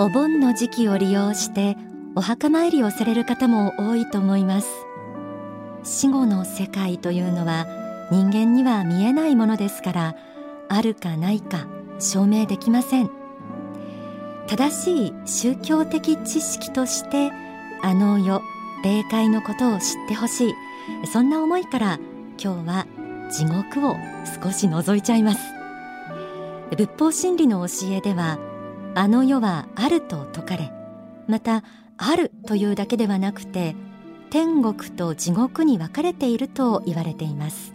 お盆の時期を利用してお墓参りをされる方も多いと思います。死後の世界というのは人間には見えないものですから、あるかないか証明できません。正しい宗教的知識としてあの世、霊界のことを知ってほしい、そんな思いから今日は地獄を少し覗いちゃいます。仏法真理の教えでは、あの世はあると説かれ、またあるというだけではなくて、天国と地獄に分かれていると言われています。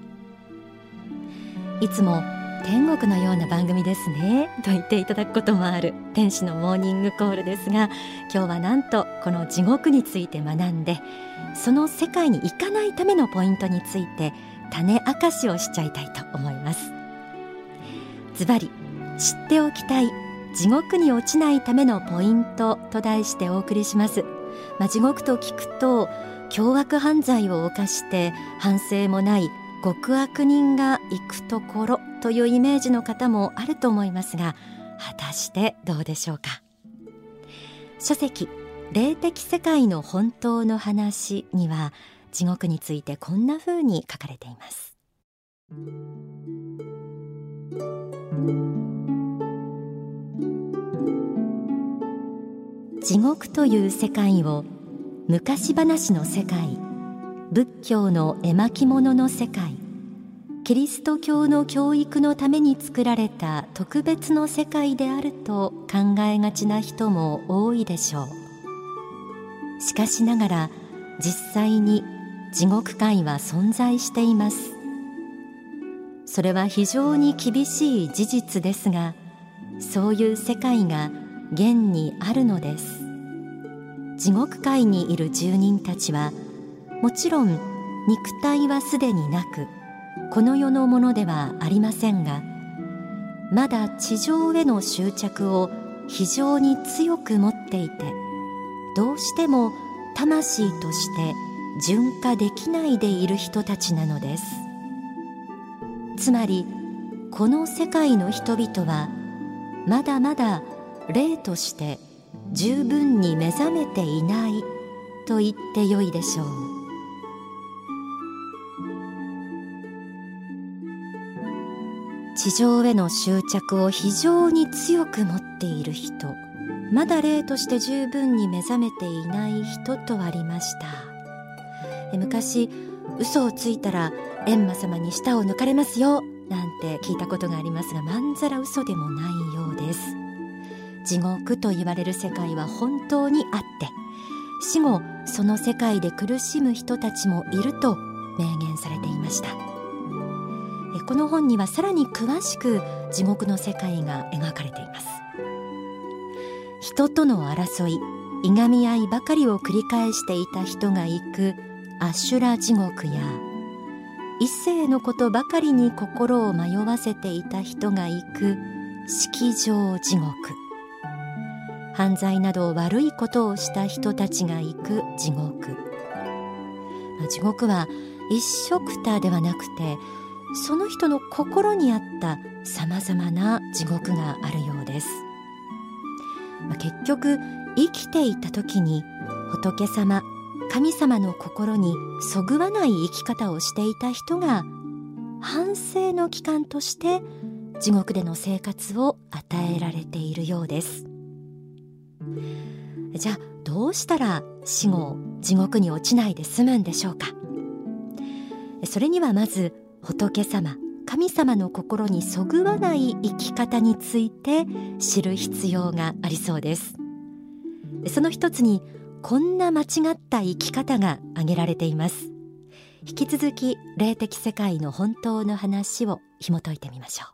いつも天国のような番組ですねと言っていただくこともある天使のモーニングコールですが、今日はなんとこの地獄について学んで、その世界に行かないためのポイントについて種明かしをしちゃいたいと思います。ズバリ、知っておきたい地獄に落ちないためのポイントと題してお送りします。地獄と聞くと凶悪犯罪を犯して反省もない極悪人が行くところというイメージの方もあると思いますが、果たしてどうでしょうか。書籍霊的世界の本当の話には、地獄についてこんな風に書かれています。地獄という世界を昔話の世界、仏教の絵巻物の世界、キリスト教の教育のために作られた特別の世界であると考えがちな人も多いでしょう。しかしながら実際に地獄界は存在しています。それは非常に厳しい事実ですが、そういう世界が現にあるのです。地獄界にいる住人たちは、もちろん肉体はすでになく、この世のものではありませんが、まだ地上への執着を非常に強く持っていて、どうしても魂として純化できないでいる人たちなのです。つまりこの世界の人々はまだまだ霊として十分に目覚めていないと言ってよいでしょう。地上への執着を非常に強く持っている人、まだ霊として十分に目覚めていない人とありました。昔、嘘をついたら閻魔様に舌を抜かれますよなんて聞いたことがありますが、まんざら嘘でもないようです。地獄と言われる世界は本当にあって、死後その世界で苦しむ人たちもいると明言されていました。この本にはさらに詳しく地獄の世界が描かれています。人との争い、いがみ合いばかりを繰り返していた人が行く阿修羅地獄や、異性のことばかりに心を迷わせていた人が行く式場地獄、犯罪など悪いことをした人たちが行く地獄。地獄は一色たではなくて、その人の心にあったさまざまな地獄があるようです。結局生きていた時に仏様、神様の心にそぐわない生き方をしていた人が、反省の期間として地獄での生活を与えられているようです。じゃあどうしたら死後地獄に落ちないで済むんでしょうか。それにはまず仏様、神様の心にそぐわない生き方について知る必要がありそうです。その一つに、こんな間違った生き方が挙げられています。引き続き霊的世界の本当の話を紐解いてみましょう。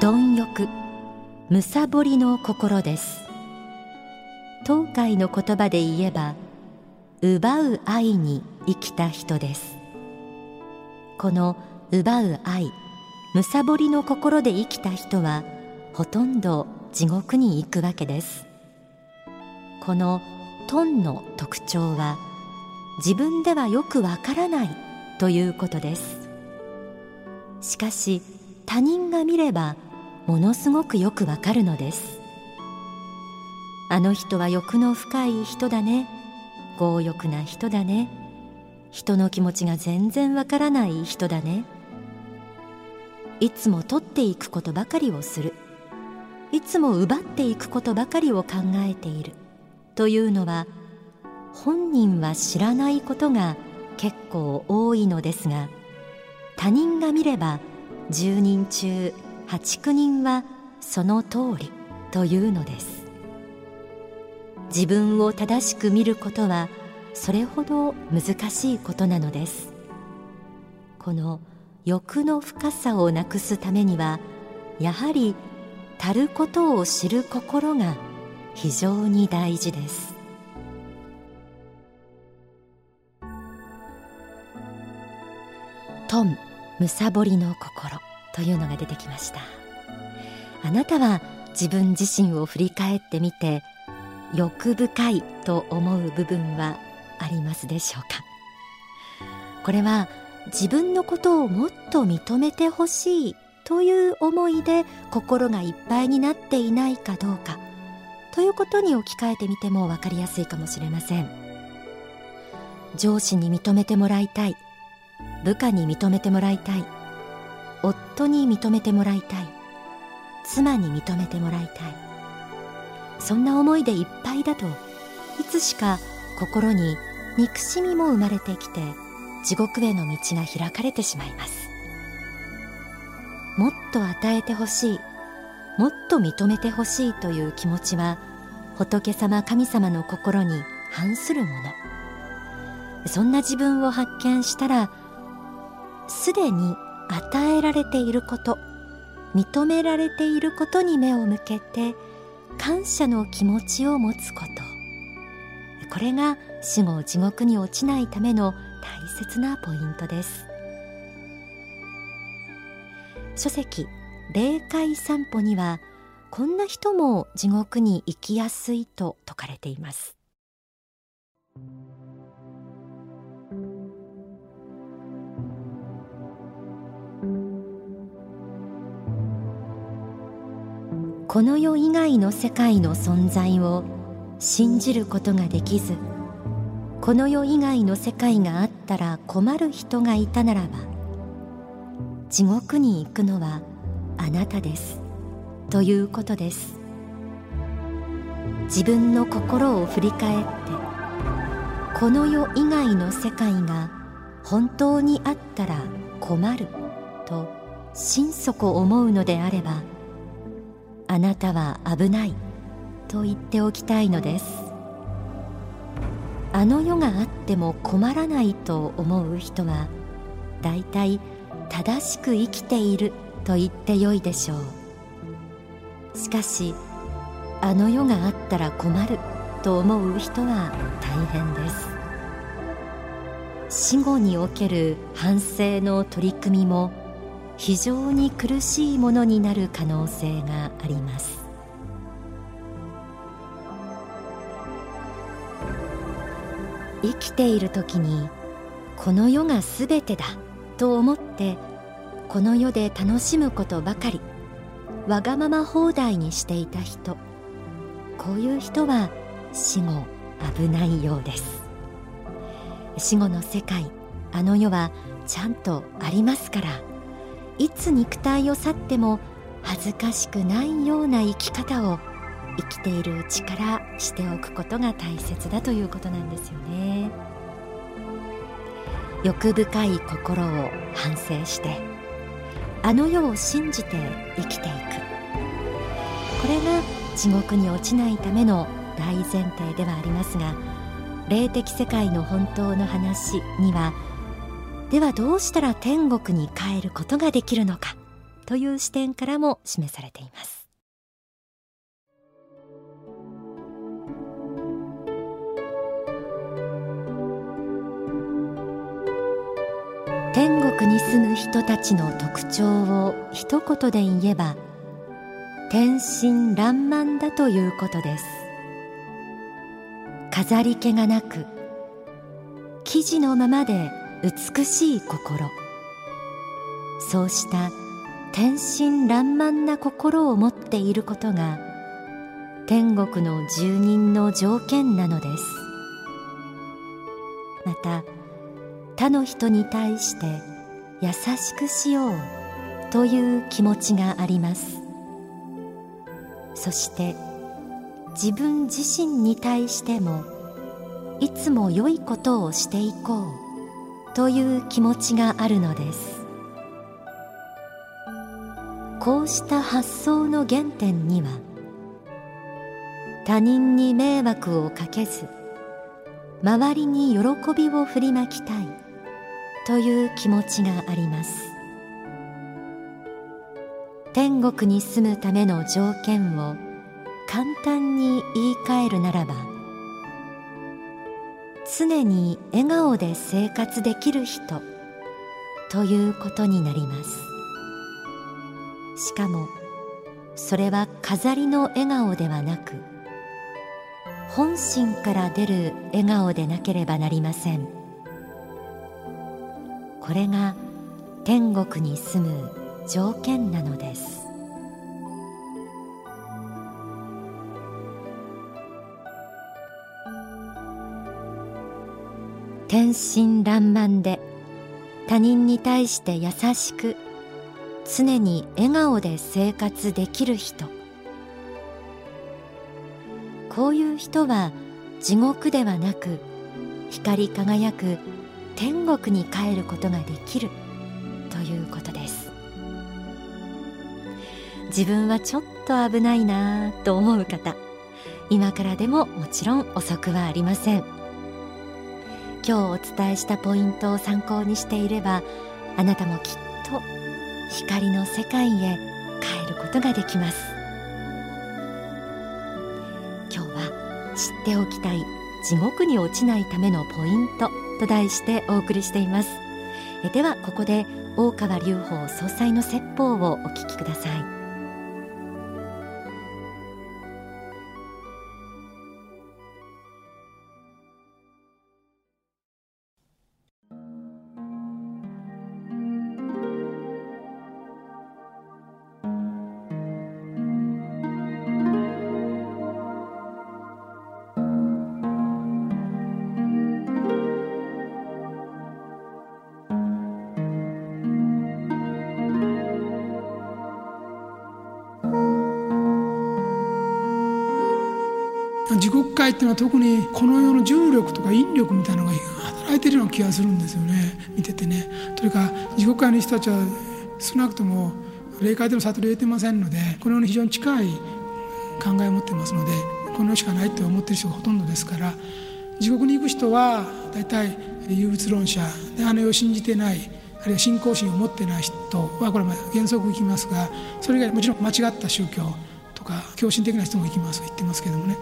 貪欲、むさぼりの心です。東海の言葉で言えば、奪う愛に生きた人です。この奪う愛、むさぼりの心で生きた人はほとんど地獄に行くわけです。このトンの特徴は自分ではよくわからないということです。しかし他人が見ればものすごくよくわかるのです。あの人は欲の深い人だね、強欲な人だね、人の気持ちが全然わからない人だね、いつも取っていくことばかりをする、いつも奪っていくことばかりを考えているというのは、本人は知らないことが結構多いのですが、他人が見れば10人中 8,9 人はその通りというのです。自分を正しく見ることはそれほど難しいことなのです。この欲の深さをなくすためには、やはり足ることを知る心が非常に大事です。トン、むさぼりの心というのが出てきました。あなたは自分自身を振り返ってみて、欲深いと思う部分はありますでしょうか。これは自分のことをもっと認めてほしいという思いで心がいっぱいになっていないかどうかということに置き換えてみても分かりやすいかもしれません。上司に認めてもらいたい、部下に認めてもらいたい、夫に認めてもらいたい、妻に認めてもらいたい、そんな思いでいっぱいだと、いつしか心に憎しみも生まれてきて、地獄への道が開かれてしまいます。もっと与えてほしい、もっと認めてほしいという気持ちは、仏様神様の心に反するもの。そんな自分を発見したら、すでに与えられていること、認められていることに目を向けて、感謝の気持ちを持つこと、これが死後地獄に落ちないための大切なポイントです。書籍霊界散歩には、こんな人も地獄に行きやすいと説かれています。この世以外の世界の存在を信じることができず、この世以外の世界があったら困る人がいたならば、地獄に行くのはあなたですということです。自分の心を振り返って、この世以外の世界が本当にあったら困ると心底思うのであれば、あなたは危ないと言っておきたいのです。あの世があっても困らないと思う人は、だいたい正しく生きていると言ってよいでしょう。しかし、あの世があったら困ると思う人は大変です。死後における反省の取り組みも、非常に苦しいものになる可能性があります。生きている時に、この世がすべてだと思って、この世で楽しむことばかり、わがまま放題にしていた人、こういう人は死後危ないようです。死後の世界、あの世はちゃんとありますから、いつ肉体を去っても恥ずかしくないような生き方を、生きているうちからしておくことが大切だということなんですよね。欲深い心を反省して、あの世を信じて生きていく、これが地獄に落ちないための大前提ではありますが、霊的世界の本当の話には、ではどうしたら天国に帰ることができるのかという視点からも示されています。天国に住む人たちの特徴を一言で言えば、天真爛漫だということです。飾り気がなく、生地のままで美しい心、そうした天真爛漫な心を持っていることが天国の住人の条件なのです。また、他の人に対して優しくしようという気持ちがあります。そして自分自身に対しても、いつも良いことをしていこうという気持ちがあるのです。こうした発想の原点には、他人に迷惑をかけず、周りに喜びを振りまきたいという気持ちがあります。天国に住むための条件を簡単に言い換えるならば、常に笑顔で生活できる人ということになります。しかもそれは飾りの笑顔ではなく、本心から出る笑顔でなければなりません。これが天国に住む条件なのです。天真爛漫で、他人に対して優しく、常に笑顔で生活できる人、こういう人は地獄ではなく、光り輝く天国に帰ることができるということです。自分はちょっと危ないなぁと思う方、今からでももちろん遅くはありません。今日お伝えしたポイントを参考にしていれば、あなたもきっと光の世界へ帰ることができます。今日は、知っておきたい地獄に落ちないためのポイントと題してお送りしています。ではここで大川隆法総裁の説法をお聞きください。地獄界っていうのは、特にこの世の重力とか引力みたいなのが働いてるような気がするんですよね、見ててね。というか、地獄界の人たちは少なくとも霊界での悟りを得てませんので、この世に非常に近い考えを持ってますので、この世しかないと思ってる人がほとんどですから、地獄に行く人は大体唯物論者で、あの世を信じてない、あるいは信仰心を持ってない人は、これは原則行きますが、それ以外もちろん間違った宗教とか狂信的な人も言ってますけどもね、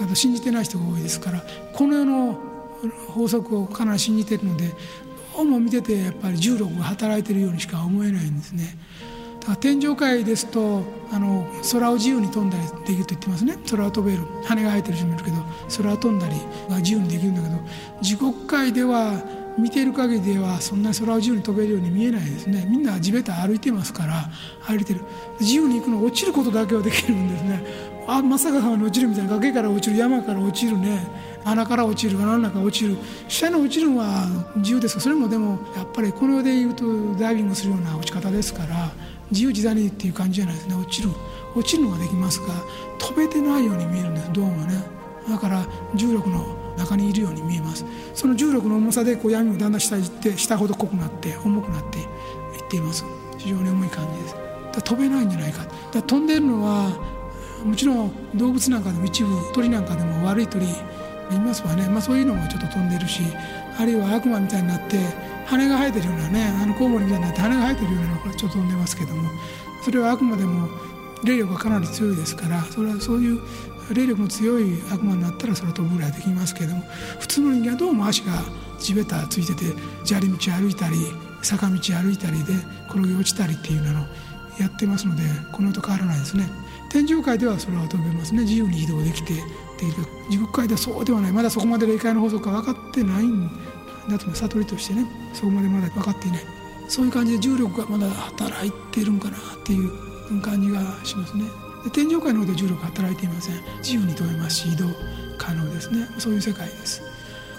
あと信じてない人が多いですから、この世の法則をかなり信じてるので、どうも見ててやっぱり重力が働いてるようにしか思えないんですね。だから天上界ですと、空を自由に飛んだりできると言ってますね。空を飛べる、羽が生えてる人もいるけど、空を飛んだりが自由にできるんだけど、地獄界では見ている限りではそんなに空を自由に飛べるように見えないですね。みんな地べた歩いてますから、歩いてる、自由に行くの、落ちることだけはできるんですね。あ、まさか川に落ちるみたいな、崖から落ちる、山から落ちるね、穴から落ちる、穴の中から落ちる、下に落ちるのは自由ですが、それもでもやっぱりこの世でいうとダイビングするような落ち方ですから、自由自在にっていう感じじゃないですね。落ちるのができますが、飛べてないように見えるんです、どうもね。だから重力の中にいるように見えます。その重力の重さで、こう闇もだんだん下に行って、下ほど濃くなって重くなっていっています。非常に重い感じです。だ飛べないんじゃないか。だ飛んでるのはもちろん動物なんかでも一部、鳥なんかでも悪い鳥いますわね、そういうのもちょっと飛んでるし、あるいは悪魔みたいになって羽が生えてるようなね、コウモリみたいになって羽が生えてるようなのがちょっと飛んでますけども、それは悪魔でも霊力がかなり強いですから、それはそういう霊力の強い悪魔になったら空飛ぶぐらいできますけども、普通の人間はどうも足が地べたついてて、砂利道歩いたり坂道歩いたりで転げ落ちたりっていうのをやってますので、この世と変わらないですね。天上界ではそれは飛べますね、自由に移動できて、っている。地獄界ではそうではない、まだそこまで霊界の法則が分かってないんだとね、悟りとしてね、そこまでまだ分かっていない、そういう感じで重力がまだ働いているのかなっていう感じがしますね。で、天上界の方で重力が働いていません。自由に飛べますし移動可能ですね。そういう世界です。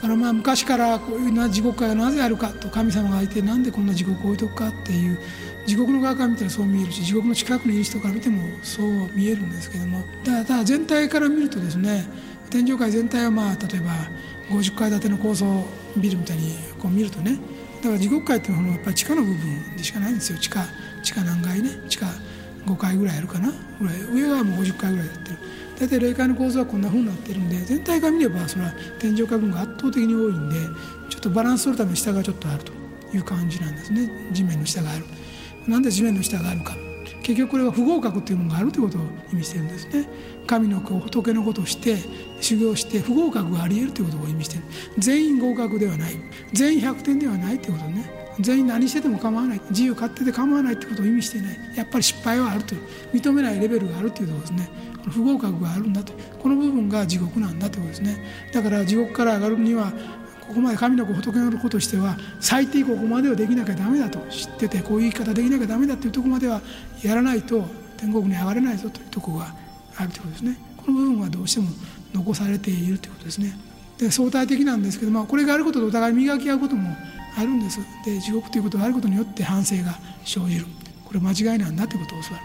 だからまあ昔からこういうな地獄界はなぜあるかと、神様がいてなんでこんな地獄を置いとくかっていう、地獄の側から見たらそう見えるし、地獄の近くにいる人から見てもそう見えるんですけども、ただ全体から見るとですね、天上界全体はまあ例えば50階建ての高層ビルみたいにこう見るとね、だから地獄界っていうのはやっぱり地下の部分でしかないんですよ。地下何階ね、地下5階ぐらいあるかなぐらい、上はもう50階ぐらいやってる。大体霊界の構造はこんな風になってるんで、全体から見ればそれは天上界分が圧倒的に多いんで、ちょっとバランス取るために下がちょっとあるという感じなんですね。地面の下がある。なんで地面の下があるか、結局これは不合格というものがあるということを意味してるんですね。神の子、仏のことをして修行して不合格があり得るということを意味してる。全員合格ではない、全員100点ではないということね。全員何してても構わない、自由勝手で構わないということを意味していない。やっぱり失敗はあるという、認めないレベルがあるということですね。不合格があるんだと、この部分が地獄なんだということですね。だから地獄から上がるには、ここまで神の子仏の子としては最低ここまではできなきゃダメだと知ってて、こういう言い方できなきゃダメだというところまではやらないと天国に上がれないぞというところがあるということですね。この部分はどうしても残されているということですね。で、相対的なんですけども、これがあることとお互い磨き合うこともあるんです。で、地獄ということがあることによって反省が生じる。これ間違いなんだということを教わる。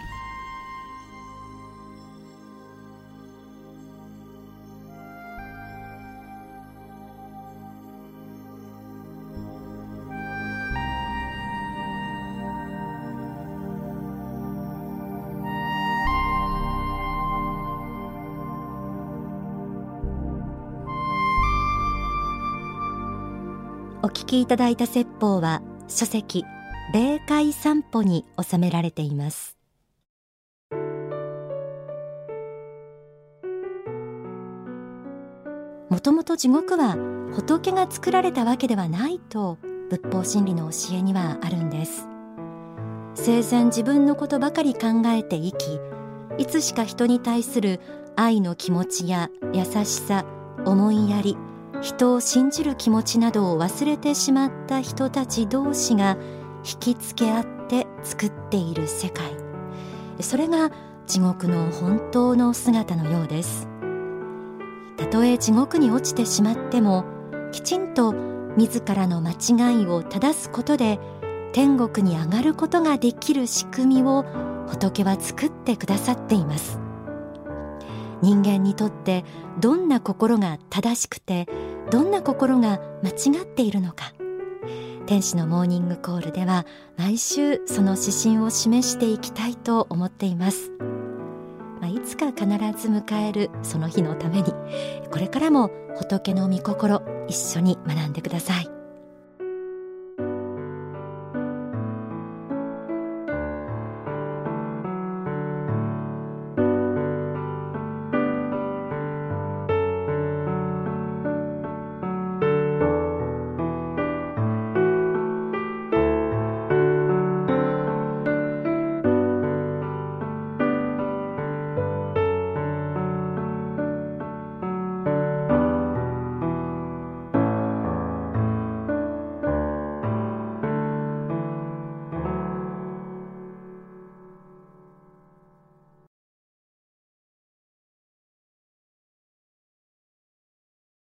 お聞きいただいた説法は書籍霊界散歩に収められています。もともと地獄は仏が作られたわけではないと仏法真理の教えにはあるんです。生前自分のことばかり考えて生き、いつしか人に対する愛の気持ちや優しさ、思いやり、人を信じる気持ちなどを忘れてしまった人たち同士が引きつけ合って作っている世界、それが地獄の本当の姿のようです。たとえ地獄に落ちてしまっても、きちんと自らの間違いを正すことで天国に上がることができる仕組みを仏は作ってくださっています。人間にとってどんな心が正しくて、どんな心が間違っているのか、天使のモーニングコールでは毎週その指針を示していきたいと思っています。いつか必ず迎えるその日のために、これからも仏の御心一緒に学んでください。